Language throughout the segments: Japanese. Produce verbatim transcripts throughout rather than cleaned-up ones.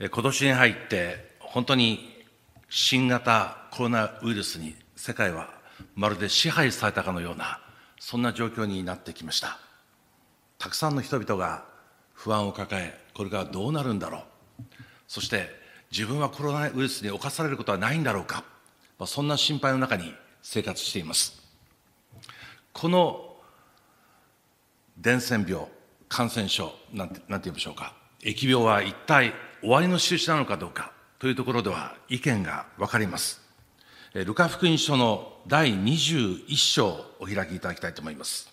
今年に入って本当に新型コロナウイルスに世界はまるで支配されたかのような、そんな状況になってきました。たくさんの人々が不安を抱え、これからどうなるんだろう、そして自分はコロナウイルスに侵されることはないんだろうか、そんな心配の中に生活しています。この伝染病、感染症、なんて言いましょうか、疫病は一体終わりの印なのかどうかというところでは意見が分かります。ルカ福音書の第にじゅういっ章をお開きいただきたいと思います。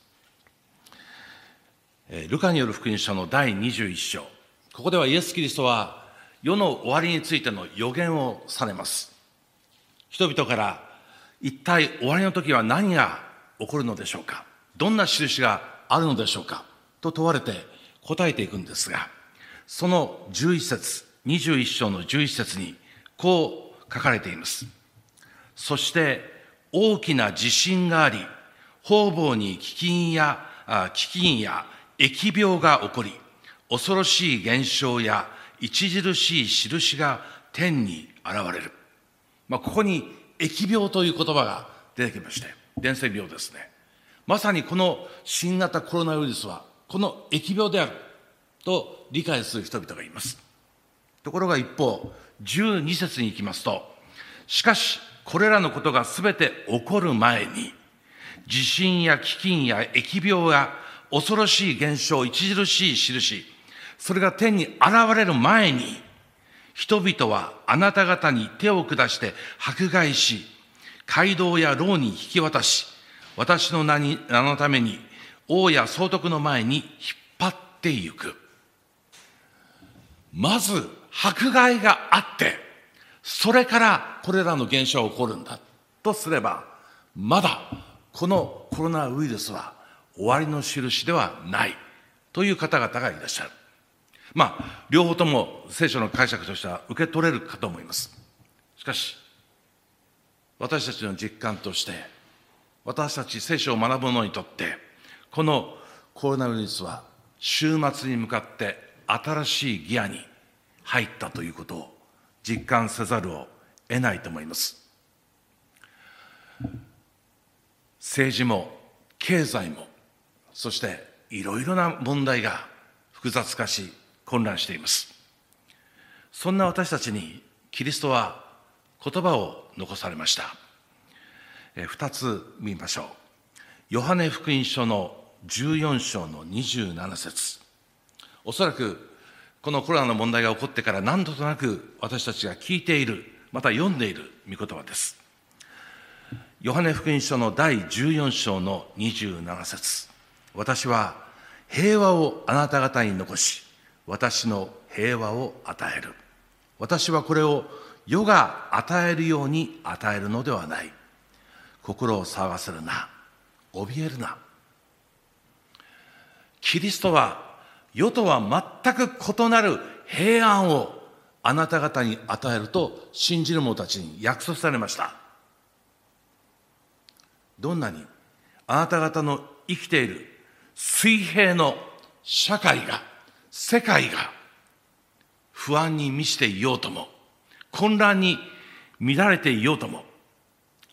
ルカによる福音書の第にじゅういっ章、ここではイエス・キリストは世の終わりについての予言をされます。人々から一体終わりの時は何が起こるのでしょうか、どんな印があるのでしょうかと問われて答えていくんですが、そのじゅういち節、にじゅういっ章のじゅういち節にこう書かれています。そして大きな地震があり、方々に飢饉や飢饉や疫病が起こり、恐ろしい現象や著しい印が天に現れる。まあ、ここに疫病という言葉が出てきまして、伝染病ですね。まさにこの新型コロナウイルスはこの疫病であると理解する人々がいます。ところが一方、じゅうに節に行きますと、しかしこれらのことがすべて起こる前に、地震や飢饉や疫病や恐ろしい現象、著しい印、それが天に現れる前に、人々はあなた方に手を下して迫害し、街道や牢に引き渡し、私の名に、名のために王や総督の前に引っ張ってゆく。まず迫害があって、それからこれらの現象が起こるんだとすれば、まだこのコロナウイルスは終わりの印ではないという方々がいらっしゃる。まあ、両方とも聖書の解釈としては受け取れるかと思います。しかし、私たちの実感として、私たち聖書を学ぶ者にとって、このコロナウイルスは終末に向かって新しいギアに入ったということを実感せざるを得ないと思います。政治も経済も、そしていろいろな問題が複雑化し、混乱しています。そんな私たちにキリストは言葉を残されました。え二つ見ましょう。ヨハネ福音書のじゅうよん章のにじゅうなな節。おそらくこのコロナの問題が起こってから何度となく私たちが聞いている、また読んでいる御言葉です。ヨハネ福音書の第じゅうよん章のにじゅうなな節。私は平和をあなた方に残し、私の平和を与える。私はこれを世が与えるように与えるのではない。心を騒がせるな。怯えるな。キリストは世とは全く異なる平安をあなた方に与えると信じる者たちに約束されました。どんなにあなた方の生きている水平の社会が、世界が不安に満ちていようとも、混乱に乱れていようとも、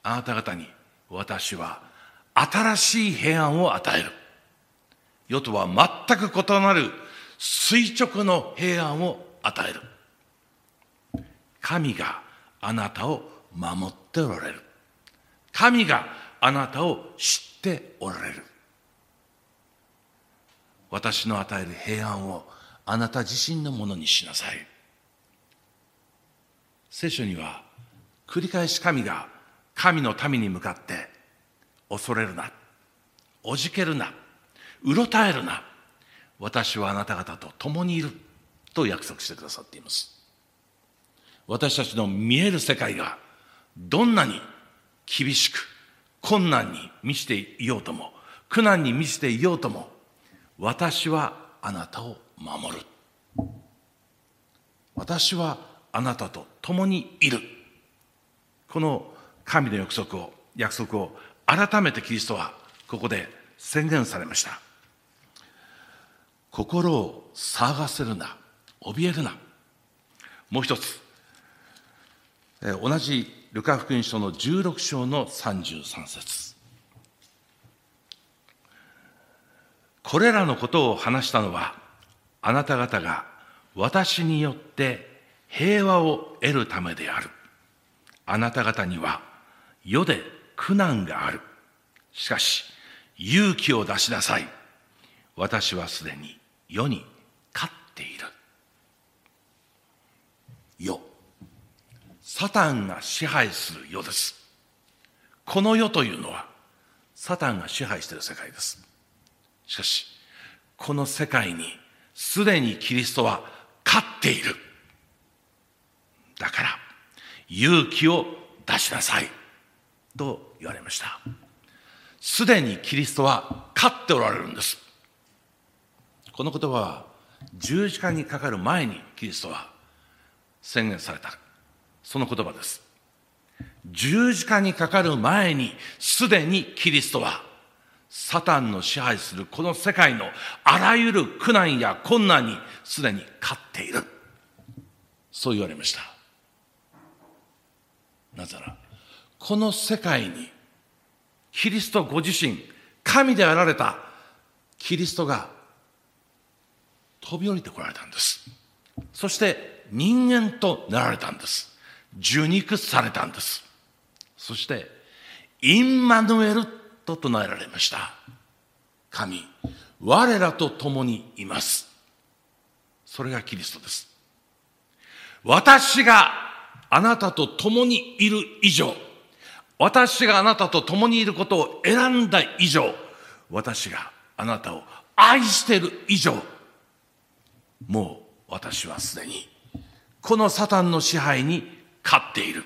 あなた方に私は新しい平安を与える。世とは全く異なる垂直の平安を与える。神があなたを守っておられる。神があなたを知っておられる。私の与える平安をあなた自身のものにしなさい。聖書には繰り返し神が神の民に向かって、恐れるな、おじけるな、うろたえるな、私はあなた方と共にいると約束してくださっています。私たちの見える世界がどんなに厳しく困難に満ちていようとも、苦難に満ちていようとも、私はあなたを守る。私はあなたと共にいる。この神の約束を、約束を改めてキリストはここで宣言されました。心を騒がせるな、怯えるな。もう一つ、同じルカ福音書のじゅうろく章のさんじゅうさん節。これらのことを話したのは、あなた方が私によって平和を得るためである。あなた方には世で苦難がある。しかし、勇気を出しなさい。私はすでに世に勝っている。世。サタンが支配する世です。この世というのは、サタンが支配している世界です。しかし、この世界にすでにキリストは勝っている。だから、勇気を出しなさいと言われました。すでにキリストは勝っておられるんです。この言葉は十字架にかかる前にキリストは宣言されたその言葉です。十字架にかかる前にすでにキリストはサタンの支配するこの世界のあらゆる苦難や困難にすでに勝っている、そう言われました。なぜなら、この世界にキリストご自身、神であられたキリストが飛び降りてこられたんです。そして人間となられたんです。受肉されたんです。そしてインマヌエルと唱えられました。神、我らと共にいます。それがキリストです。私があなたと共にいる以上、私があなたと共にいることを選んだ以上、私があなたを愛している以上、もう私はすでにこのサタンの支配に勝っている。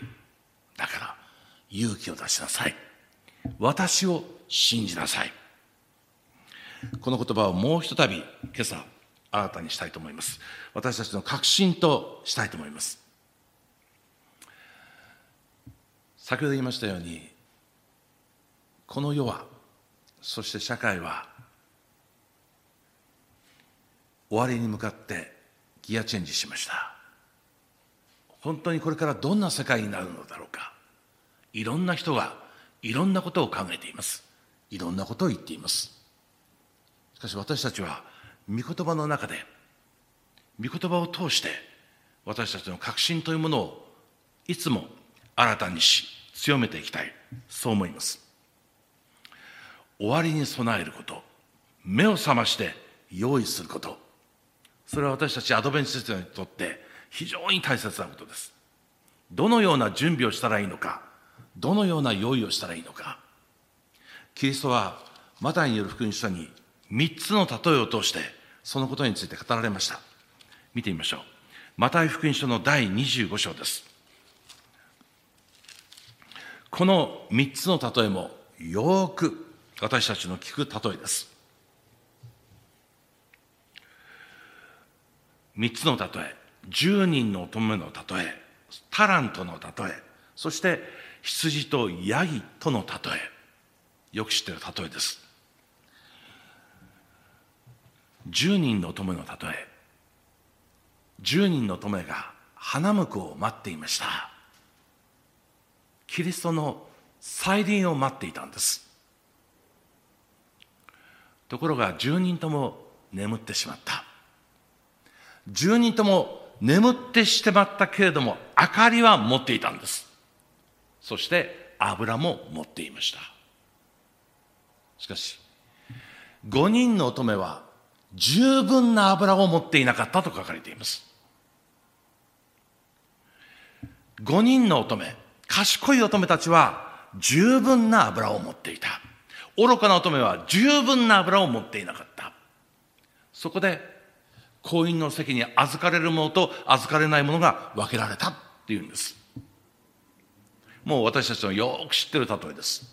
だから勇気を出しなさい。私を信じなさい。この言葉をもうひとたび今朝新たにしたいと思います。私たちの確信としたいと思います。先ほど言いましたように、この世は、そして社会は、終わりに向かってギアチェンジしました。本当にこれからどんな世界になるのだろうか。いろんな人がいろんなことを考えています。いろんなことを言っています。しかし私たちは、御言葉の中で、御言葉を通して、私たちの確信というものをいつも新たにし、強めていきたい、そう思います。終わりに備えること、目を覚まして用意すること、それは私たちアドベンチストにとって非常に大切なことです。どのような準備をしたらいいのか、どのような用意をしたらいいのか。キリストはマタイによる福音書にみっつの例えを通して、そのことについて語られました。見てみましょう。マタイ福音書の第にじゅうご章です。この三つの例えもよく私たちの聞く例えです。三つの例え、十人の乙女の例え、タラントの例え、そして羊とヤギとの例え、よく知っている例えです。十人の乙女の例え、十人の乙女が花婿を待っていました。キリストの再臨を待っていたんです。ところが十人とも眠ってしまった。十人とも眠ってしまったけれども、明かりは持っていたんです。そして油も持っていました。しかし、五人の乙女は十分な油を持っていなかったと書かれています。五人の乙女。賢い乙女たちは十分な油を持っていた。愚かな乙女は十分な油を持っていなかった。そこで、婚姻の席に預かれるものと預かれないものが分けられたっていうんです。もう私たちのよく知っている例えです。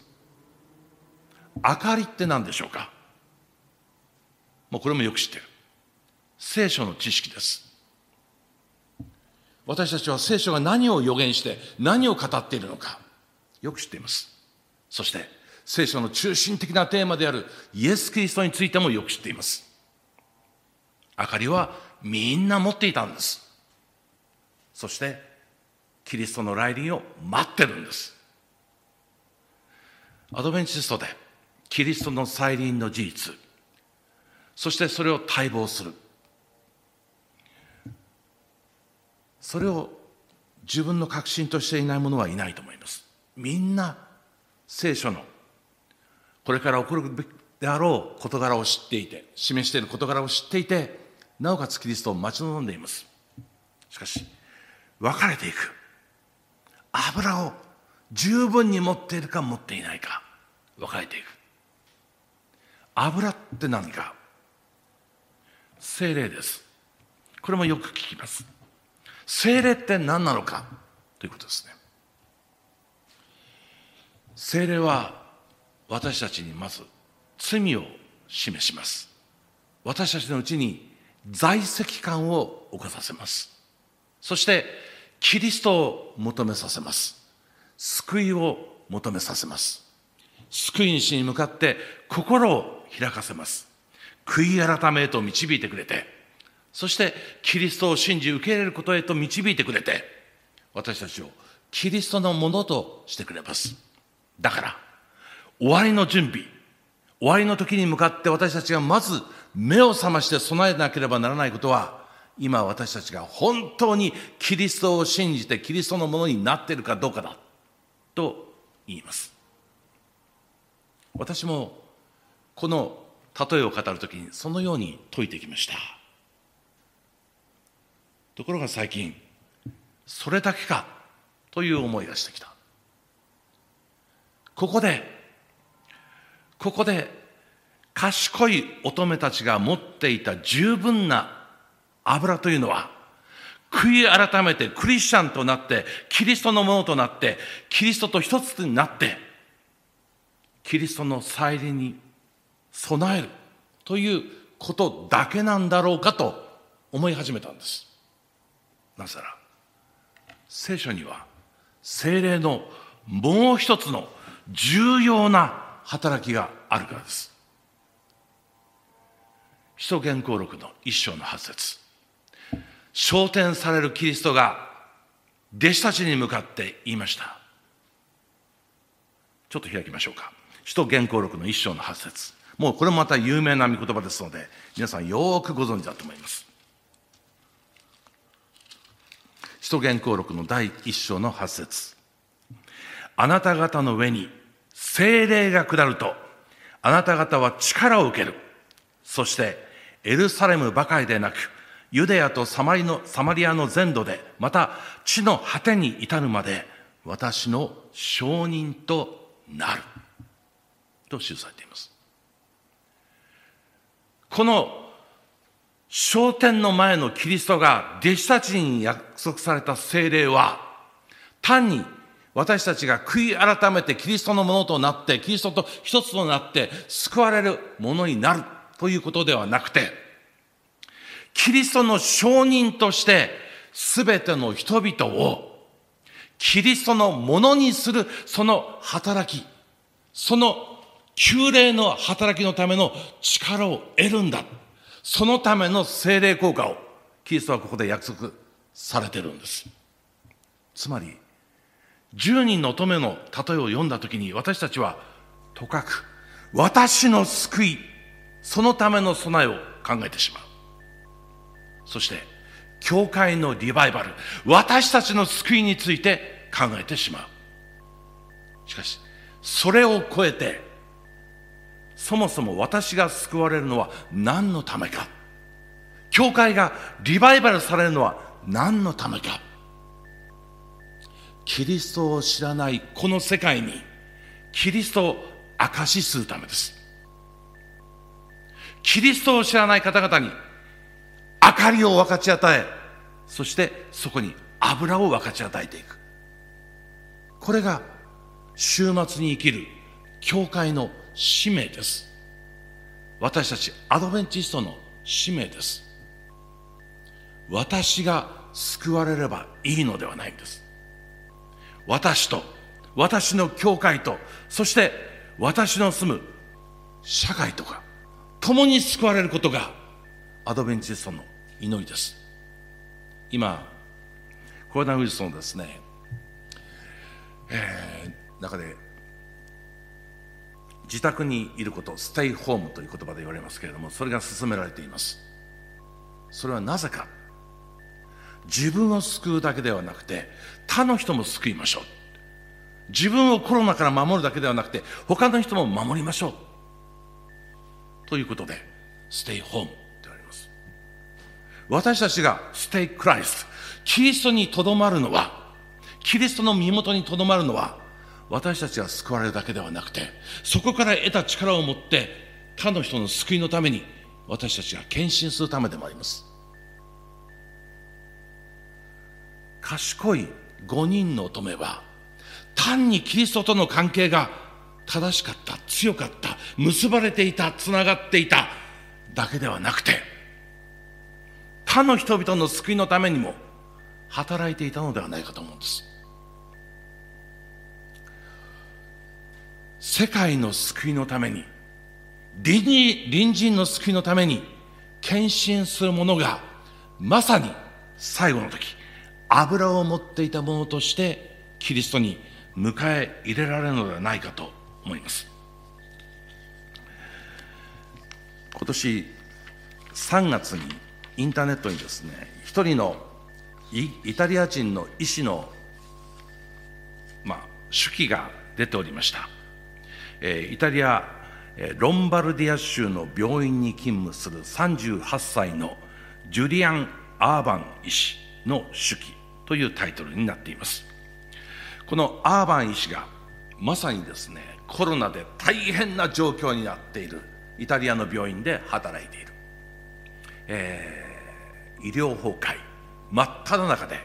明かりって何でしょうか。もうこれもよく知っている。聖書の知識です。私たちは聖書が何を予言して何を語っているのかよく知っています。そして聖書の中心的なテーマであるイエス・キリストについてもよく知っています。明かりはみんな持っていたんです。そしてキリストの来臨を待ってるんです。アドベンチストでキリストの再臨の事実、そしてそれを待望する、それを自分の確信としていない者はいないと思います。みんな聖書のこれから起こるべきであろう事柄を知っていて、示している事柄を知っていて、なおかつキリストを待ち望んでいます。しかし分かれていく、油を十分に持っているか持っていないか分かれていく。油って何か？聖霊です。これもよく聞きます。聖霊って何なのかということですね。聖霊は私たちにまず罪を示します。私たちのうちに在籍感を起こさせます。そしてキリストを求めさせます。救いを求めさせます。救い主に向かって心を開かせます。悔い改めへと導いてくれて、そしてキリストを信じ受け入れることへと導いてくれて、私たちをキリストのものとしてくれます。だから終わりの準備、終わりの時に向かって私たちがまず目を覚まして備えなければならないことは、今私たちが本当にキリストを信じてキリストのものになっているかどうかだと言います。私もこの例えを語るときにそのように説いてきました。ところが最近、それだけかという思いがしてきた。ここでここで賢い乙女たちが持っていた十分な油というのは、悔い改めてクリスチャンとなってキリストのものとなってキリストと一つになってキリストの再臨に備えるということだけなんだろうかと思い始めたんです。なぜなら聖書には聖霊のもう一つの重要な働きがあるからです。使徒言行録の一章の八節、昇天されるキリストが弟子たちに向かって言いました。ちょっと開きましょうか。使徒言行録の一章の八節、もうこれもまた有名な御言葉ですので、皆さんよくご存知だと思います。使徒言行録の第一章の八節、あなた方の上に聖霊が下ると、あなた方は力を受ける。そしてエルサレムばかりでなく、ユダヤとサマリの、サマリアの全土で、また地の果てに至るまで、私の証人となる。と記されています。この昇天の前のキリストが弟子たちに約束された聖霊は、単に私たちが悔い改めてキリストのものとなって、キリストと一つとなって救われるものになるということではなくて、キリストの証人としてすべての人々をキリストのものにする、その働き、その救霊の働きのための力を得るんだ。そのための聖霊効果をキリストはここで約束されてるんです。つまりじゅうにんの乙女の例えを読んだときに、私たちはとかく私の救い、そのための備えを考えてしまう。そして教会のリバイバル、私たちの救いについて考えてしまう。しかしそれを超えて、そもそも私が救われるのは何のためか、教会がリバイバルされるのは何のためか、キリストを知らないこの世界にキリストを証しするためです。キリストを知らない方々に明かりを分かち与え、そしてそこに油を分かち与えていく。これが終末に生きる教会の使命です。私たちアドベンチストの使命です。私が救われればいいのではないんです。私と私の教会と、そして私の住む社会とか共に救われることがアドベンチストの祈りです。今これはナウイルスのですね、えー、中で自宅にいること、ステイホームという言葉で言われますけれども、それが進められています。それはなぜか。自分を救うだけではなくて、他の人も救いましょう。自分をコロナから守るだけではなくて、他の人も守りましょう。ということで、ステイホームと言われます。私たちがステイクライスト、キリストにとどまるのは、キリストの身元にとどまるのは、私たちが救われるだけではなくて、そこから得た力を持って、他の人の救いのために、私たちが献身するためでもあります。賢いごにんの乙女は、単にキリストとの関係が正しかった、強かった、結ばれていた、つながっていただけではなくて、他の人々の救いのためにも働いていたのではないかと思うんです。世界の救いのために、隣人の救いのために、献身する者が、まさに最後の時、油を持っていたものとしてキリストに迎え入れられるのではないかと思います。今年さんがつにインターネットにですね、一人のイタリア人の医師の、まあ、手記が出ておりました。えー、イタリアロンバルディア州の病院に勤務するさんじゅうはっさいのジュリアン・アーバン医師の手記というタイトルになっています。このアーバン医師がまさにですね、コロナで大変な状況になっているイタリアの病院で働いている、えー、医療崩壊真っただ中で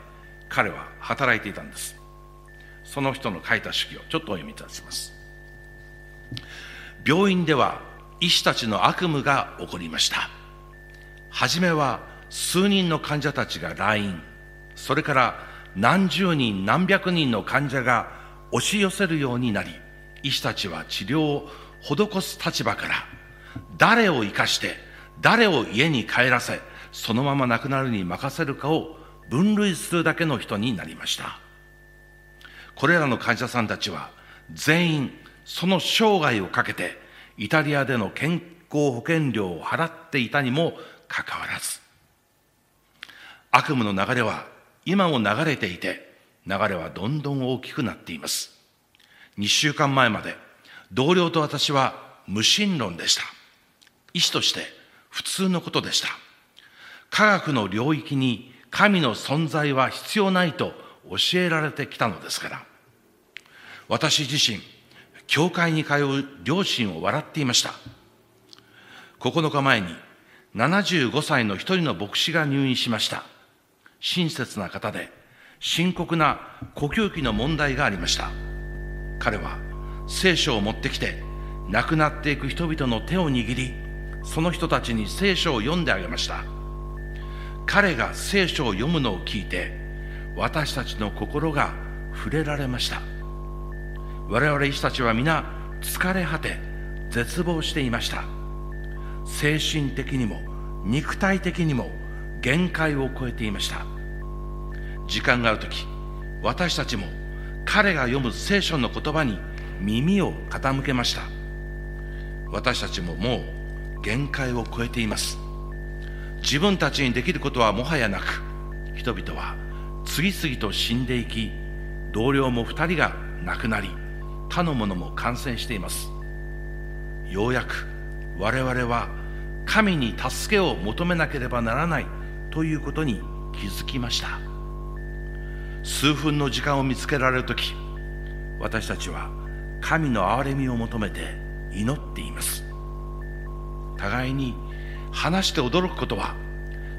彼は働いていたんです。その人の書いた手記をちょっとお読みいたします。病院では医師たちの悪夢が起こりました。はじめは数人の患者たちが来院、それから何十人何百人の患者が押し寄せるようになり、医師たちは治療を施す立場から、誰を生かして誰を家に帰らせ、そのまま亡くなるに任せるかを分類するだけの人になりました。これらの患者さんたちは全員その生涯をかけてイタリアでの健康保険料を払っていたにもかかわらず、悪夢の流れは今も流れていて、流れはどんどん大きくなっています。にしゅうかんまえまで同僚と私は無神論でした。医師として普通のことでした。科学の領域に神の存在は必要ないと教えられてきたのですから。私自身、教会に通う両親を笑っていました。ここのかまえにななじゅうごさいの一人の牧師が入院しました。親切な方で深刻な呼吸器の問題がありました。彼は聖書を持ってきて、亡くなっていく人々の手を握り、その人たちに聖書を読んであげました。彼が聖書を読むのを聞いて、私たちの心が触れられました。我々医師たちは皆疲れ果て絶望していました。精神的にも肉体的にも限界を超えていました。時間があるとき、私たちも彼が読む聖書の言葉に耳を傾けました。私たちももう限界を超えています。自分たちにできることはもはやなく、人々は次々と死んでいき、同僚もふたりが亡くなり、他の者も感染しています。ようやく我々は神に助けを求めなければならないということに気づきました。数分の時間を見つけられるとき、私たちは神の憐れみを求めて祈っています。互いに話して驚くことは、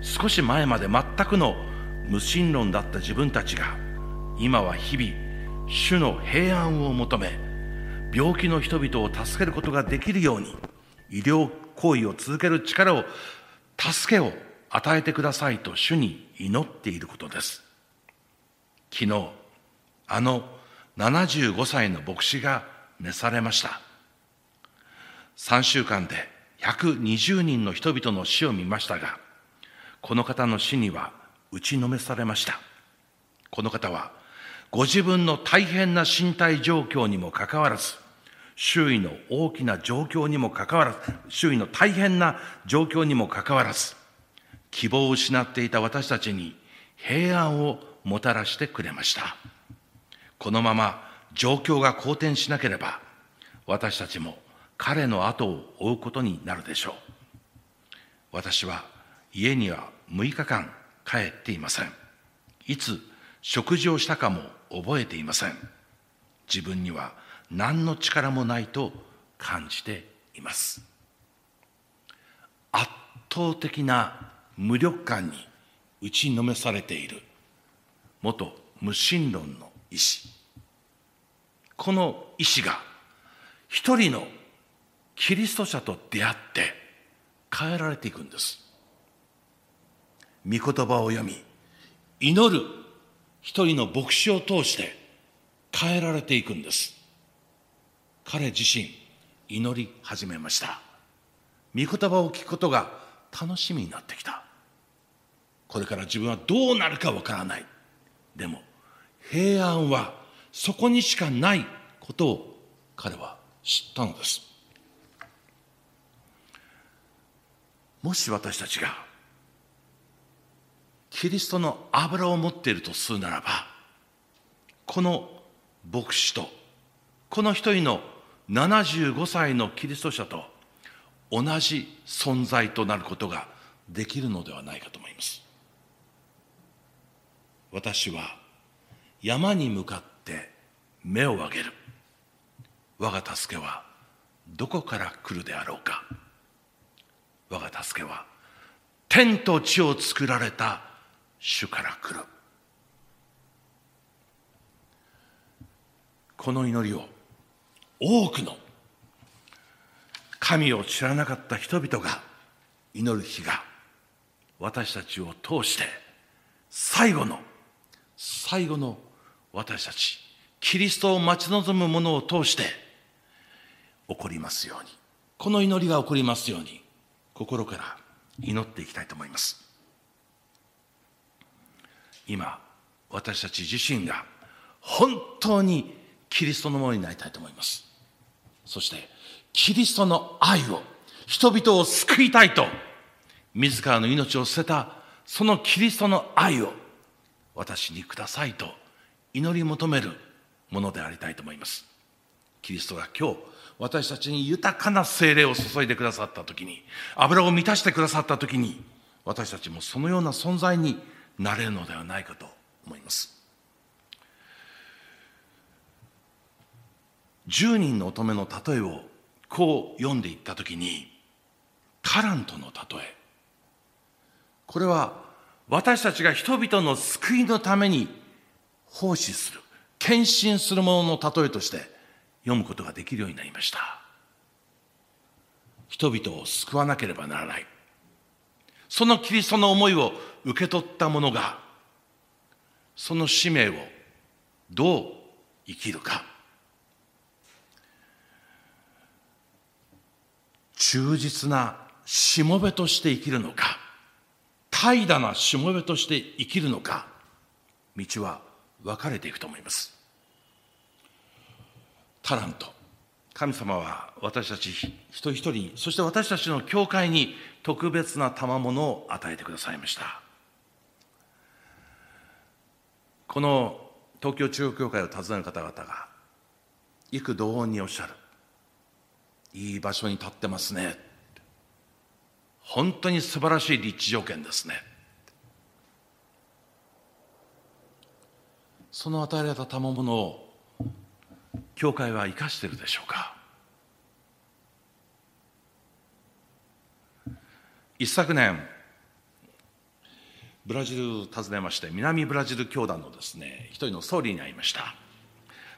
少し前まで全くの無神論だった自分たちが、今は日々主の平安を求め、病気の人々を助けることができるように、医療行為を続ける力を、助けを与えてくださいと主に祈っていることです。昨日、あのななじゅうごさいの牧師が召されました。さんしゅうかんでひゃくにじゅうにんの人々の死を見ましたが、この方の死には打ちのめされました。この方は、ご自分の大変な身体状況にもかかわらず、周囲の大きな状況にもかかわらず、周囲の大変な状況にもかかわらず、希望を失っていた私たちに平安をもたらしてくれました。このまま状況が好転しなければ、私たちも彼の後を追うことになるでしょう。私は家にはむいかかん帰っていません。いつ食事をしたかも覚えていません。自分には何の力もないと感じています。圧倒的な無力感に打ちのめされている元無神論の医師。この医師が一人のキリスト者と出会って変えられていくんです。御言葉を読み、祈る一人の牧師を通して変えられていくんです。彼自身、祈り始めました。御言葉を聞くことが楽しみになってきた。これから自分はどうなるかわからない。でも、平安はそこにしかないことを彼は知ったのです。もし私たちがキリストの油を持っているとするならば、この牧師と、この一人のななじゅうごさいのキリスト者と同じ存在となることができるのではないかと思います。私は山に向かって目を上げる。我が助けはどこから来るであろうか。我が助けは天と地を作られた主から来る。この祈りを多くの神を知らなかった人々が祈る日が私たちを通して最後の最後の私たちキリストを待ち望む者を通して起こりますように、この祈りが起こりますように心から祈っていきたいと思います。今私たち自身が本当にキリストのものになりたいと思います。そしてキリストの愛を、人々を救いたいと自らの命を捨てたそのキリストの愛を私にくださいと祈り求めるものでありたいと思います。キリストが今日私たちに豊かな聖霊を注いでくださったときに、油を満たしてくださったときに、私たちもそのような存在になれるのではないかと思います。十人の乙女の例えをこう読んでいったときに、タラントの例え、これは私たちが人々の救いのために奉仕する、献身するものの例えとして読むことができるようになりました。人々を救わなければならない、そのキリストの思いを受け取った者がその使命をどう生きるか、忠実なしもべとして生きるのか、怠惰なしもべとして生きるのか、道は分かれていくと思います。タラント、神様は私たち一人一人に、そして私たちの教会に特別な賜物を与えてくださいました。この東京中央教会を訪ねる方々が幾度音におっしゃる、いい場所に立ってますね、本当に素晴らしい立地条件ですね。その与えられた賜物を教会は生かしているでしょうか。一昨年ブラジルを訪ねまして、南ブラジル教団のですね、一人の総理に会いました。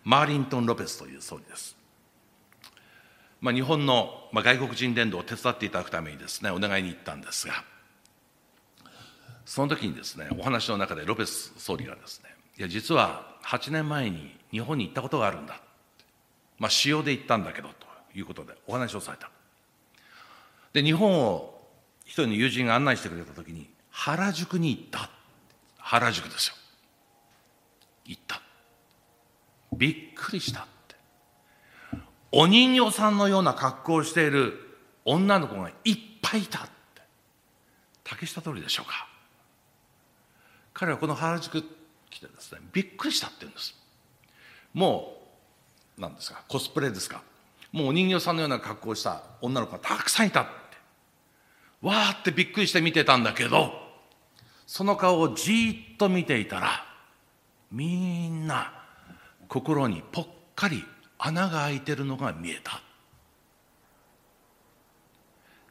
マーリントン・ロペスという総理です。まあ、日本の外国人伝道を手伝っていただくためにですね、お願いに行ったんですが、その時にですね、お話の中でロペス総理がですね、いや実ははちねんまえに日本に行ったことがあるんだ、まあ、私用で行ったんだけどということでお話をされた。で、日本を一人の友人が案内してくれた時に、原宿に行った。原宿ですよ。びっくりしたって。お人形さんのような格好をしている女の子がいっぱいいたって。竹下通りでしょうか。彼はこの原宿来てですね、びっくりしたって言うんです。もう何ですか、コスプレですか、もうお人形さんのような格好をした女の子がたくさんいたって、わーってびっくりして見てたんだけど、その顔をじーっと見ていたら、みんな心にぽっかり穴が開いてるのが見えた。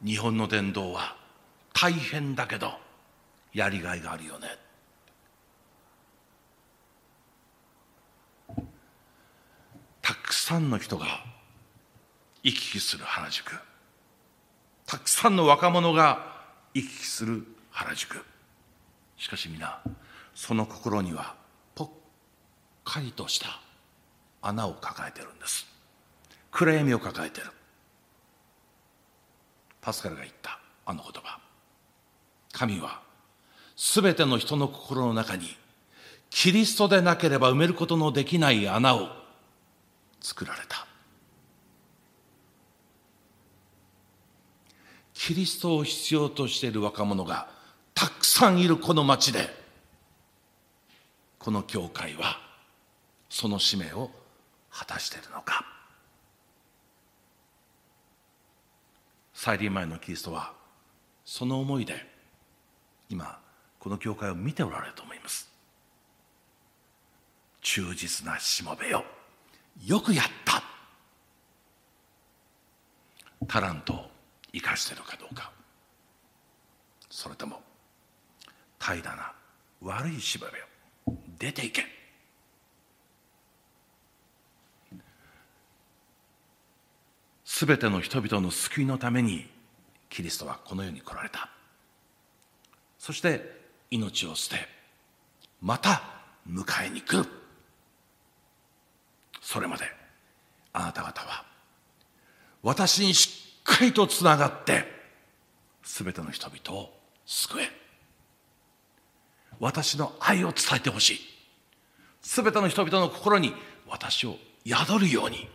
日本の伝道は大変だけどやりがいがあるよね。たくさんの人が行き来する原宿、たくさんの若者が行き来する原宿。しかし皆、その心にはぽっかりとした穴を抱えてるんです。暗闇を抱えてる。パスカルが言ったあの言葉、神はすべての人の心の中にキリストでなければ埋めることのできない穴を作られた。キリストを必要としている若者がたくさんいるこの町で、この教会はその使命を果たしているのか。再臨前のキリストはその思いで今この教会を見ておられると思います。忠実なしもべよ、よくやった。タラントを生かしているかどうか、それとも怠惰な悪いしもべよ、出ていけ。すべての人々の救いのためにキリストはこの世に来られた。そして命を捨て、また迎えに来る。それまであなた方は私にしっかりとつながってすべての人々を救え。私の愛を伝えてほしい。すべての人々の心に私を宿るように、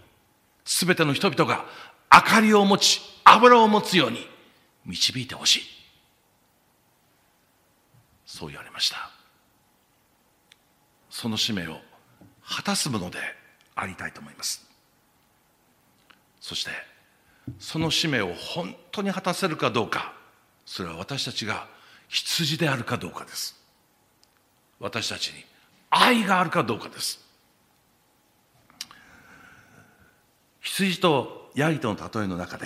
すべての人々が明かりを持ち油を持つように導いてほしい。そう言われました。その使命を果たすものでありたいと思います。そしてその使命を本当に果たせるかどうか、それは私たちが羊であるかどうかです。私たちに愛があるかどうかです。羊とヤギとの例えの中で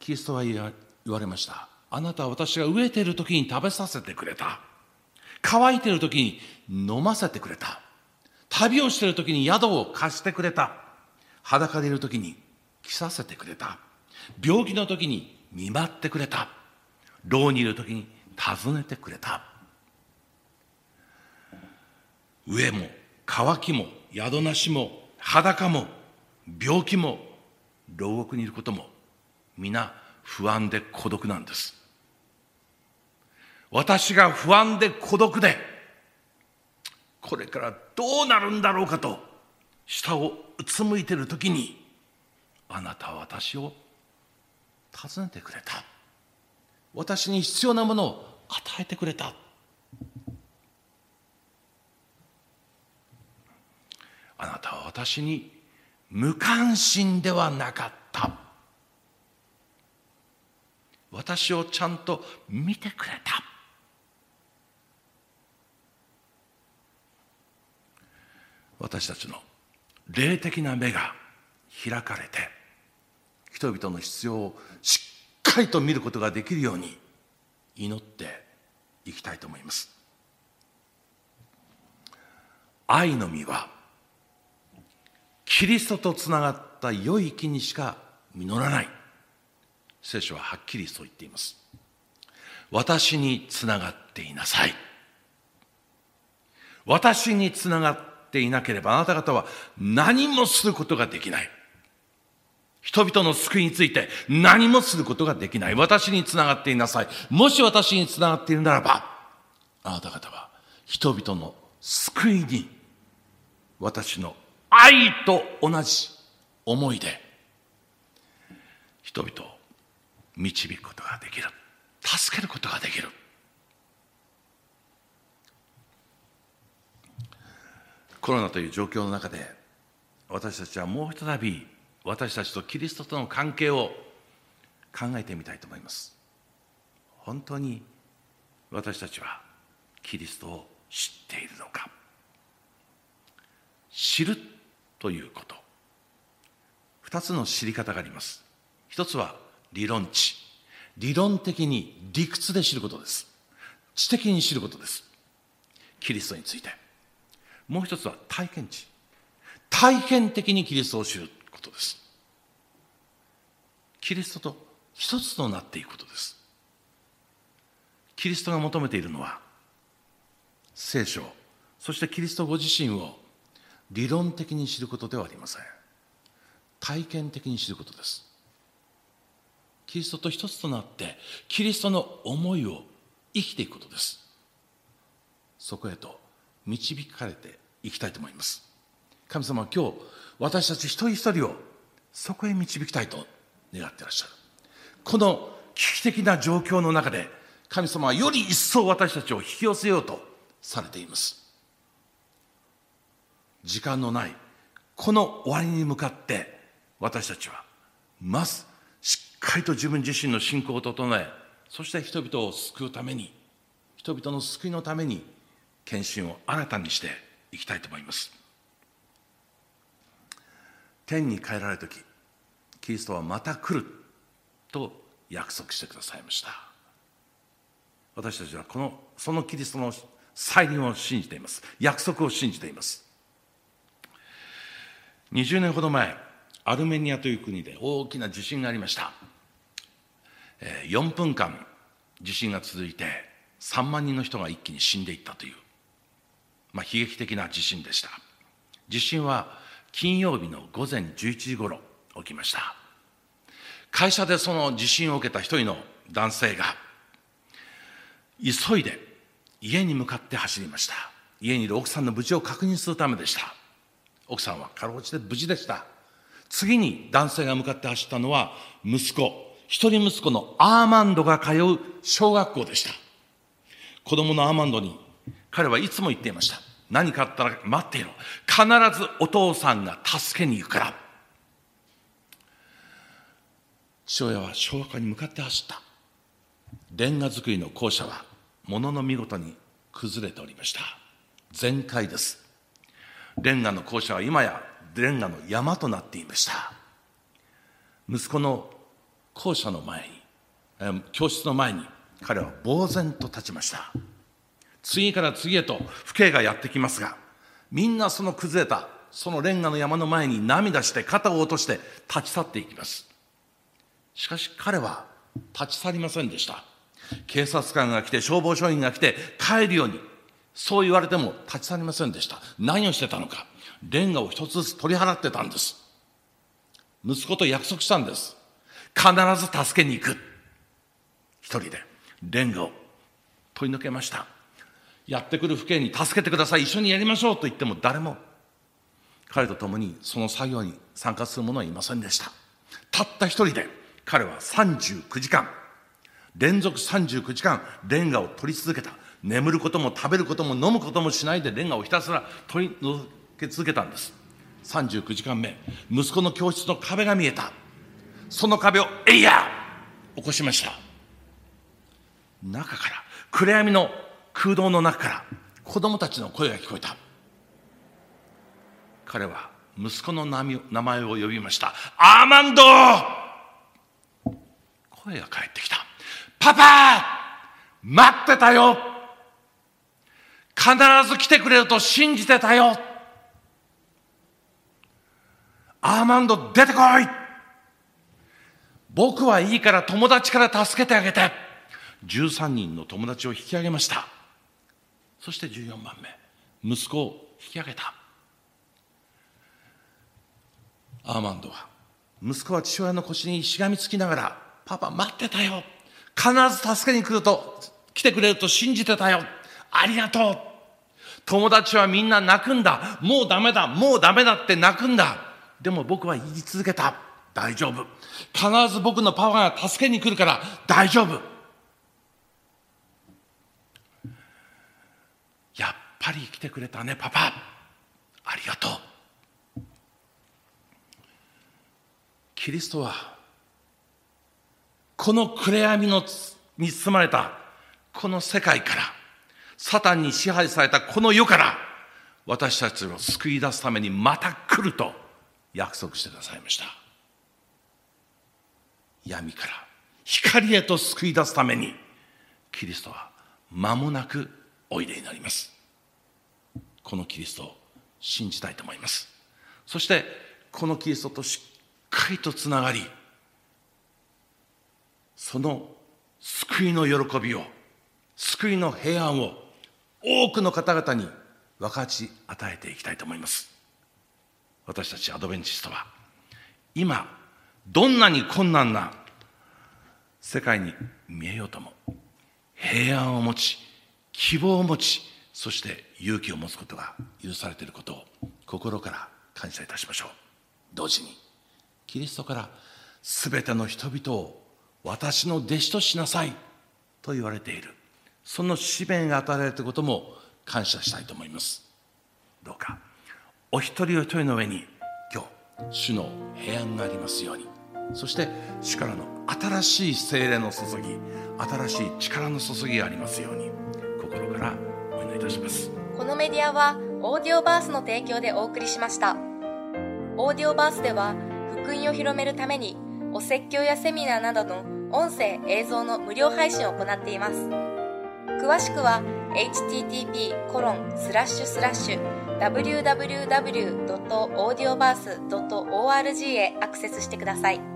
キリストは言われました。あなたは私が飢えている時に食べさせてくれた、乾いている時に飲ませてくれた、旅をしている時に宿を貸してくれた、裸でいる時に着させてくれた、病気の時に見舞ってくれた、牢にいる時に訪ねてくれた。飢えも乾きも宿なしも裸も病気も牢獄にいることも、皆不安で孤独なんです。私が不安で孤独で、これからどうなるんだろうかと下をうつむいている時に、あなたは私を訪ねてくれた。私に必要なものを与えてくれた。あなたは私に無関心ではなかった。私をちゃんと見てくれた。私たちの霊的な目が開かれて、人々の必要をしっかりと見ることができるように祈っていきたいと思います。愛の実はキリストとつながった良い木にしか実らない。聖書ははっきりそう言っています。私につながっていなさい。私につながっていなければあなた方は何もすることができない。人々の救いについて何もすることができない。私につながっていなさい。もし私につながっているならば、あなた方は人々の救いに私の愛と同じ思いで人々を導くことができる、助けることができる。コロナという状況の中で、私たちはもうひとたび私たちとキリストとの関係を考えてみたいと思います。本当に私たちはキリストを知っているのか。知るということ、二つの知り方があります。一つは理論知、理論的に理屈で知ることです。知的に知ることです、キリストについて。もう一つは体験知、体験的にキリストを知ることです。キリストと一つとなっていくことです。キリストが求めているのは聖書、そしてキリストご自身を理論的に知ることではありません。体験的に知ることです。キリストと一つとなってキリストの思いを生きていくことです。そこへと導かれていきたいと思います。神様は今日私たち一人一人をそこへ導きたいと願っていらっしゃる。この危機的な状況の中で神様はより一層私たちを引き寄せようとされています。時間のないこの終わりに向かって、私たちはまずしっかりと自分自身の信仰を整え、そして人々を救うために、人々の救いのために献身を新たにしていきたいと思います。天に帰られるとき、キリストはまた来ると約束してくださいました。私たちはこのそのキリストの再臨を信じています。約束を信じています。にじゅうねんほど前、アルメニアという国で大きな地震がありました。よんぷんかん地震が続いてさんまんにんの人が一気に死んでいったという、まあ、悲劇的な地震でした。地震は金曜日の午前じゅういちじごろ起きました。会社でその地震を受けた一人の男性が急いで家に向かって走りました。家にいる奥さんの無事を確認するためでした。奥さんはかろうじて無事でした。次に男性が向かって走ったのは息子、一人息子のアーマンドが通う小学校でした。子供のアーマンドに彼はいつも言っていました。何かあったら待っていろ。必ずお父さんが助けに行くから。父親は小学校に向かって走った。レンガ造りの校舎はものの見事に崩れておりました。全壊です。レンガの校舎は今やレンガの山となっていました。息子の校舎の前に、教室の前に彼は呆然と立ちました。次から次へと父兄がやってきますが、みんなその崩れたそのレンガの山の前に涙して肩を落として立ち去っていきます。しかし彼は立ち去りませんでした。警察官が来て消防署員が来て帰るようにそう言われても立ち去りませんでした。何をしてたのか。レンガを一つずつ取り払ってたんです。息子と約束したんです。必ず助けに行く。一人でレンガを取り抜けました。やってくる父兄に助けてください。一緒にやりましょうと言っても誰も彼と共にその作業に参加する者はいませんでした。たった一人で彼はさんじゅうきゅうじかん、連続さんじゅうきゅうじかんレンガを取り続けた。眠ることも食べることも飲むこともしないでレンガをひたすら取り除け続けたんです。さんじゅうきゅうじかんめ、息子の教室の壁が見えた。その壁をえいや起こしました。中から暗闇の空洞の中から子供たちの声が聞こえた。彼は息子の名前を呼びました。アーマンド。声が返ってきた。パパ待ってたよ。必ず来てくれると信じてたよ。アーマンド出てこい。僕はいいから友達から助けてあげて。じゅうさんにんの友達を引き上げました。そしてじゅうよんばんめ、息子を引き上げた。アーマンドは、息子は父親の腰にしがみつきながら、パパ待ってたよ。必ず助けに来ると来てくれると信じてたよ。ありがとう。友達はみんな泣くんだ。もうダメだ、もうダメだって泣くんだ。でも僕は言い続けた。大丈夫。必ず僕のパワーが助けに来るから大丈夫。やっぱり来てくれたね、パパ。ありがとう。キリストは、この暗闇のに包まれた、この世界から、サタンに支配されたこの世から、私たちを救い出すためにまた来ると約束してくださいました。闇から光へと救い出すために、キリストは間もなくおいでになります。このキリストを信じたいと思います。そして、このキリストとしっかりとつながり、その救いの喜びを、救いの平安を多くの方々に分かち与えていきたいと思います。私たちアドベンチストは、今、どんなに困難な世界に見えようとも、平安を持ち、希望を持ち、そして勇気を持つことが許されていることを心から感謝いたしましょう。同時に、キリストからすべての人々を私の弟子としなさいと言われている、その使命が与えられていることも感謝したいと思います。どうか、お一人お一人の上に今日、主の平安がありますように、そして主からの新しい精霊の注ぎ、新しい力の注ぎがありますように、心からお祈りいたします。このメディアは、オーディオバースの提供でお送りしました。オーディオバースでは、福音を広めるために、お説教やセミナーなどの音声・映像の無料配信を行っています。詳しくは エイチティーティーピーコロンスラッシュスラッシュダブリューダブリューダブリュードットオーディオバースドットオーアールジー へアクセスしてください。